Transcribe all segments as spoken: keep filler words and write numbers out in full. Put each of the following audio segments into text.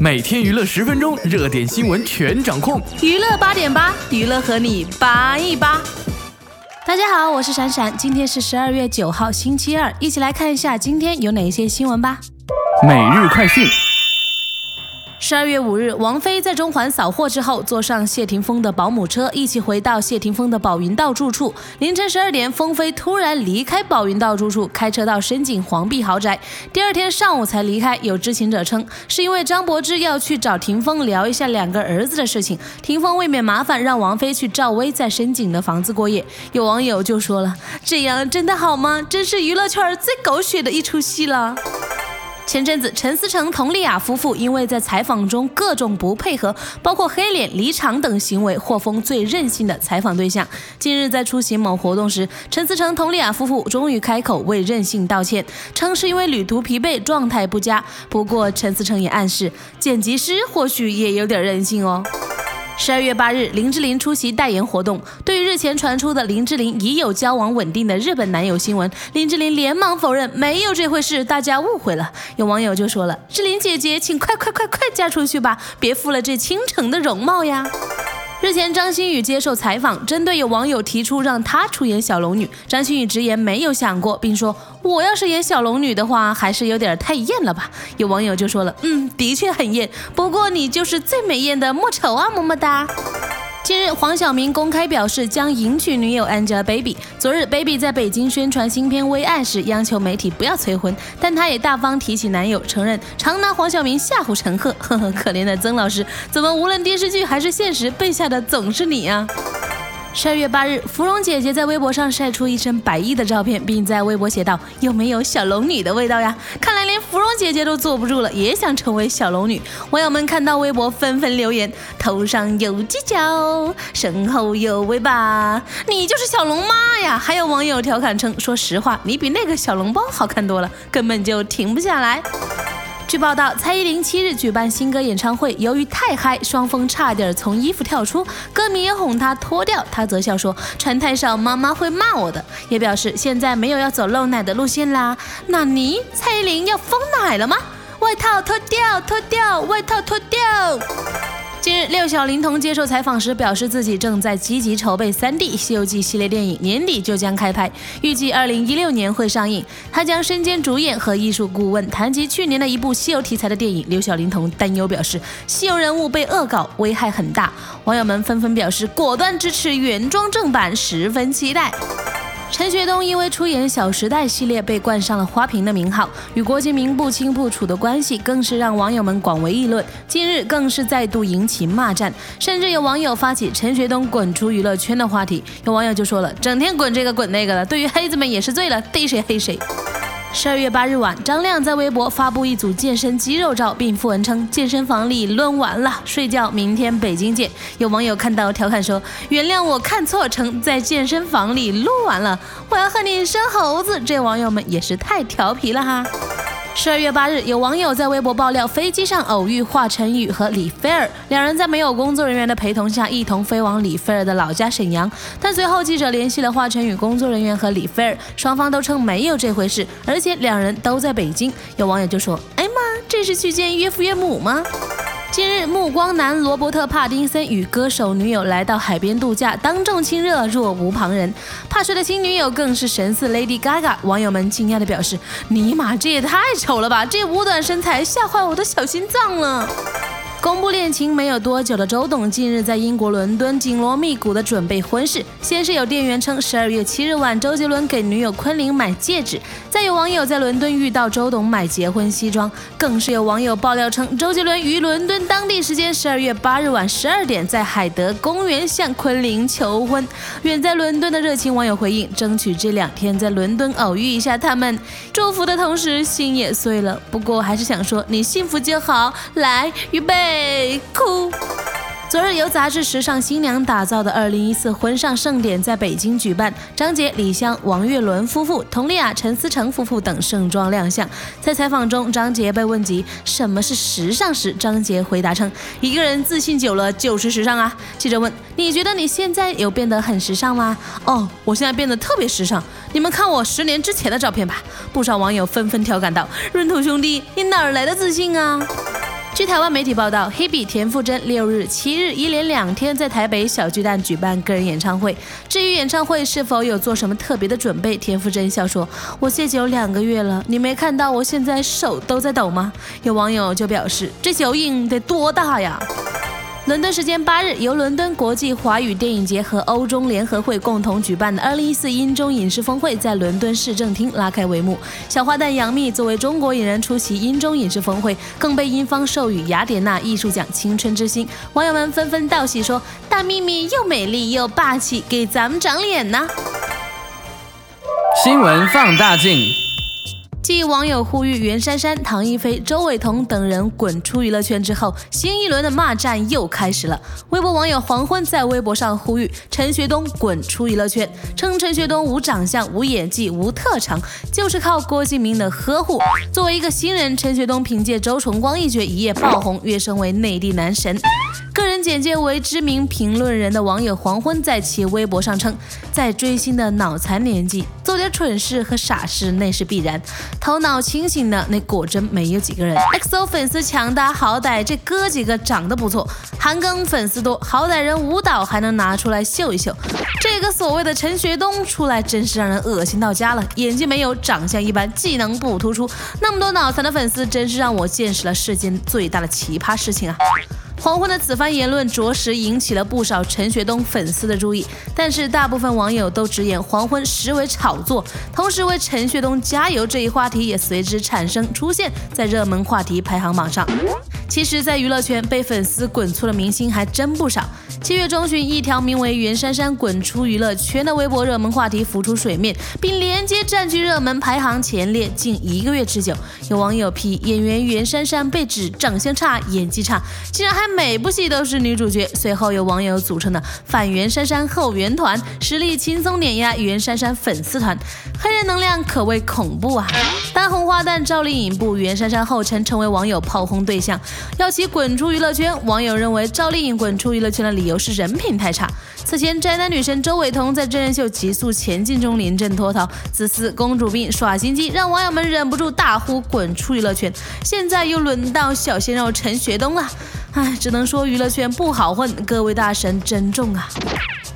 每天娱乐十分钟，热点新闻全掌控。娱乐八点八，娱乐和你八一八。大家好，我是闪闪，今天是十二月九号，星期二，一起来看一下今天有哪些新闻吧。每日快讯。十二月五日，王菲在中环扫货之后，坐上谢霆锋的保姆车，一起回到谢霆锋的宝云道住处。凌晨十二点，风飞突然离开宝云道住处，开车到深井黄碧豪宅。第二天上午才离开。有知情者称，是因为张柏芝要去找霆锋聊一下两个儿子的事情，霆锋未免麻烦，让王菲去赵薇在深井的房子过夜。有网友就说了：“这样真的好吗？真是娱乐圈最狗血的一出戏了。”前阵子，陈思诚、佟丽娅夫妇因为在采访中各种不配合，包括黑脸、离场等行为，获封最任性的采访对象。近日在出席某活动时，陈思诚、佟丽娅夫妇终于开口为任性道歉，称是因为旅途疲惫，状态不佳。不过陈思诚也暗示，剪辑师或许也有点任性哦。十二月八日，林志玲出席代言活动。对于日前传出的林志玲已有交往稳定的日本男友新闻，林志玲连忙否认，没有这回事，大家误会了。有网友就说了：“志玲姐姐，请快快快快嫁出去吧，别负了这倾城的容貌呀。”日前张馨予接受采访，针对有网友提出让她出演小龙女，张馨予直言没有想过，并说：“我要是演小龙女的话，还是有点太艳了吧。”有网友就说了：“嗯，的确很艳，不过你就是最美艳的莫愁啊，么么哒。”近日，黄晓明公开表示将迎娶女友 Angelababy。 昨日 Baby 在北京宣传新片《微爱》时，央求媒体不要催婚，但她也大方提起男友，承认常拿黄晓明吓唬陈赫。呵呵，可怜的曾老师，怎么无论电视剧还是现实，被吓的总是你啊。十二月八日，芙蓉姐姐在微博上晒出一身白衣的照片，并在微博写道：“有没有小龙女的味道呀？看来连芙蓉姐姐都坐不住了，也想成为小龙女。”网友们看到微博纷纷留言：“头上有犄角，身后有尾巴，你就是小龙妈呀！”还有网友调侃称：“说实话，你比那个小笼包好看多了，根本就停不下来。”据报道，蔡依林七日举办新歌演唱会，由于太嗨，双峰差点从衣服跳出，歌迷也哄她脱掉，她则笑说：“穿太少，妈妈会骂我的。”也表示现在没有要走露奶的路线啦。那你蔡依林要封奶了吗？外套脱掉，脱掉，外套脱掉。近日，六小龄童接受采访时表示，自己正在积极筹备三 D《西游记》系列电影，年底就将开拍，预计二零一六年会上映。他将身兼主演和艺术顾问。谈及去年的一部西游题材的电影，六小龄童担忧表示，西游人物被恶搞，危害很大。网友们纷纷表示，果断支持原装正版，十分期待。陈学冬因为出演《小时代》系列被冠上了花瓶的名号，与郭敬明不清不楚的关系更是让网友们广为议论。近日更是再度引起骂战，甚至有网友发起陈学冬滚出娱乐圈的话题。有网友就说了：“整天滚这个滚那个的，对于黑子们也是醉了，逮谁黑谁。”十二月八日晚，张亮在微博发布一组健身肌肉照，并附文称：“健身房理论完了，睡觉，明天北京见。”有网友看到调侃说：“原谅我看错，成在健身房里录完了，我要和你生猴子。”这网友们也是太调皮了哈。十二月八日，有网友在微博爆料，飞机上偶遇华晨宇和李菲儿，两人在没有工作人员的陪同下，一同飞往李菲儿的老家沈阳。但随后记者联系了华晨宇工作人员和李菲儿，双方都称没有这回事，而且两人都在北京。有网友就说：“哎妈，这是去见岳父岳母吗？”近日，目光男罗伯特·帕丁森与歌手女友来到海边度假，当众亲热若无旁人。帕帅的新女友更是神似 Lady Gaga， 网友们惊讶地表示：“尼玛，这也太丑了吧！这五短身材吓坏我的小心脏了。”公布恋情没有多久的周董，近日在英国伦敦紧锣密鼓的准备婚事。先是有店员称，十二月七日晚，周杰伦给女友昆凌买戒指；再有网友在伦敦遇到周董买结婚西装，更是有网友爆料称，周杰伦于伦敦当地时间十二月八日晚十二点，在海德公园向昆凌求婚。远在伦敦的热情网友回应，争取这两天在伦敦偶遇一下他们。祝福的同时，心也碎了。不过还是想说，你幸福就好。来，预备。哭。昨日由杂志《时尚新娘》打造的二零一四婚丧盛典在北京举办，张杰、李湘、王岳伦夫妇、佟丽娅、陈思诚夫妇等盛装亮相。在采访中，张杰被问及什么是时尚时，张杰回答称：“一个人自信久了就是时尚啊。”记者问：“你觉得你现在有变得很时尚吗？”“哦，我现在变得特别时尚，你们看我十年之前的照片吧。”不少网友纷纷调侃道：“闰土兄弟，你哪来的自信啊？”据台湾媒体报道，黑笔田馥甄六日、七日一连两天在台北小巨蛋举办个人演唱会。至于演唱会是否有做什么特别的准备，田馥甄笑说：“我戒酒两个月了，你没看到我现在手都在抖吗？”有网友就表示：“这酒瘾得多大呀！”伦敦时间八日，由伦敦国际华语电影节和欧中联合会共同举办的二零一四英中影视峰会在伦敦市政厅拉开帷幕。小花旦杨幂作为中国影人出席英中影视峰会，更被英方授予雅典娜艺术奖青春之星。网友们纷纷道喜说：“大幂幂又美丽又霸气，给咱们长脸呐！”新闻放大镜。继网友呼吁袁姗姗、唐一菲、周伟彤等人滚出娱乐圈之后，新一轮的骂战又开始了。微博网友黄昏在微博上呼吁陈学冬滚出娱乐圈，称陈学冬无长相、无演技、无特长，就是靠郭敬明的呵护。作为一个新人，陈学冬凭借周崇光一角一夜爆红，跃升为内地男神。个人简介为知名评论人的网友黄昏在其微博上称：“在追星的脑残年纪，做点蠢事和傻事那是必然，头脑清醒的那果真没有几个人。X O 粉丝强的，好歹这哥几个长得不错；韩庚粉丝多，好歹人舞蹈还能拿出来秀一秀。这个所谓的陈学冬出来，真是让人恶心到家了。演技没有，长相一般，技能不突出，那么多脑残的粉丝，真是让我见识了世间最大的奇葩事情啊！”黄昏的此番言论着实引起了不少陈学冬粉丝的注意，但是大部分网友都直言黄昏实为炒作，同时为陈学冬加油这一话题也随之产生出现在热门话题排行榜上。其实在娱乐圈被粉丝滚出的明星还真不少。七月中旬，一条名为袁姗姗滚出娱乐圈的微博热门话题浮出水面，并连接占据热门排行前列近一个月之久。有网友批演员袁姗姗被指长相差、演技差，竟然还每部戏都是女主角。随后有网友组成的反袁姗姗后援团，实力轻松碾压袁姗姗粉丝团，黑人能量可谓恐怖啊！当红花旦赵丽颖步袁姗姗后尘，成为网友炮轰对象，要其滚出娱乐圈。网友认为赵丽颖滚出娱乐圈的理由是人品太差。此前宅男女神周伟彤在真人秀《极速前进》中临阵脱逃，自私、公主病、耍心机，让网友们忍不住大呼滚出娱乐圈。现在又轮到小鲜肉陈学冬了，唉，只能说娱乐圈不好混，各位大神珍重啊！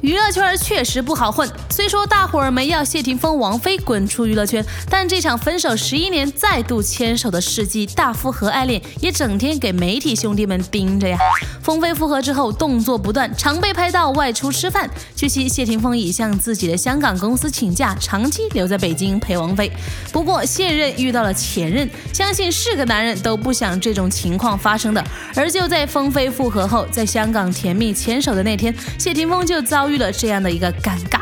娱乐圈确实不好混，虽说大伙儿没要谢霆锋、王菲滚出娱乐圈，但这场分手十一年再度牵手的世纪大复合爱恋也整天给媒体兄弟们盯着呀。冯飞复合之后动作不断，常被拍到外出吃饭。据悉，谢霆锋已向自己的香港公司请假，长期留在北京陪王菲。不过现任遇到了前任，相信是个男人都不想这种情况发生的。而就在冯飞复合后，在香港甜蜜牵手的那天，谢霆锋就遭遇遇了这样的一个尴尬。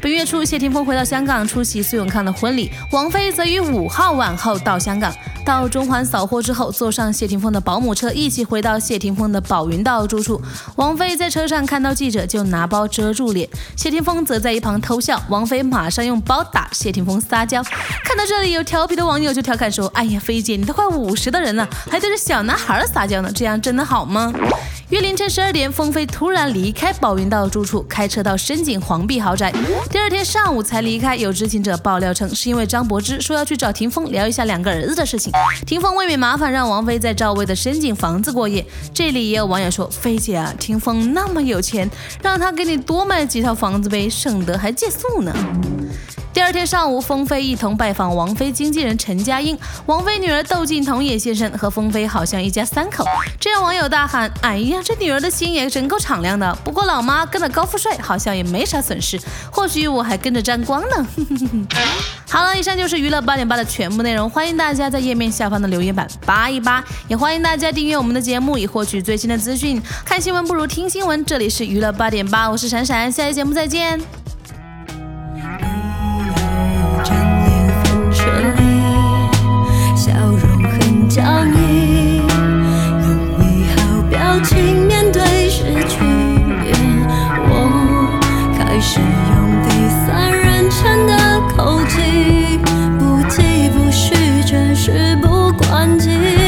本月初，谢霆锋回到香港出席苏永康的婚礼，王菲则于五号晚后到香港，到中环扫货之后，坐上谢霆锋的保姆车，一起回到谢霆锋的宝云道住处。王菲在车上看到记者就拿包遮住脸，谢霆锋则在一旁偷笑，王菲马上用包打谢霆锋撒娇。看到这里，有调皮的网友就调侃说：“哎呀，菲姐，你都快五十的人了，还对着小男孩撒娇呢，这样真的好吗？”约凌晨十二点，风飞突然离开宝云道住处，开车到深井黄碧豪宅。第二天上午才离开。有知情者爆料称，是因为张柏芝说要去找霆锋聊一下两个儿子的事情，霆锋未免麻烦，让王菲在赵薇的深井房子过夜。这里也有网友说：“菲姐啊，霆锋那么有钱，让他给你多买几套房子呗，省得还借宿呢。”第二天上午，风飞一同拜访王菲经纪人陈嘉映，王菲女儿窦靖童也现身，和风飞好像一家三口。这让网友大喊：“哎呀，这女儿的心也真够敞亮的！不过老妈跟了高富帅好像也没啥损失，或许我还跟着沾光呢。”好了，以上就是娱乐八点八的全部内容，欢迎大家在页面下方的留言板扒一扒，也欢迎大家订阅我们的节目，以获取最新的资讯。看新闻不如听新闻，这里是娱乐八点八，我是闪闪，下期节目再见。僵硬，用你好表情面对世界。关机。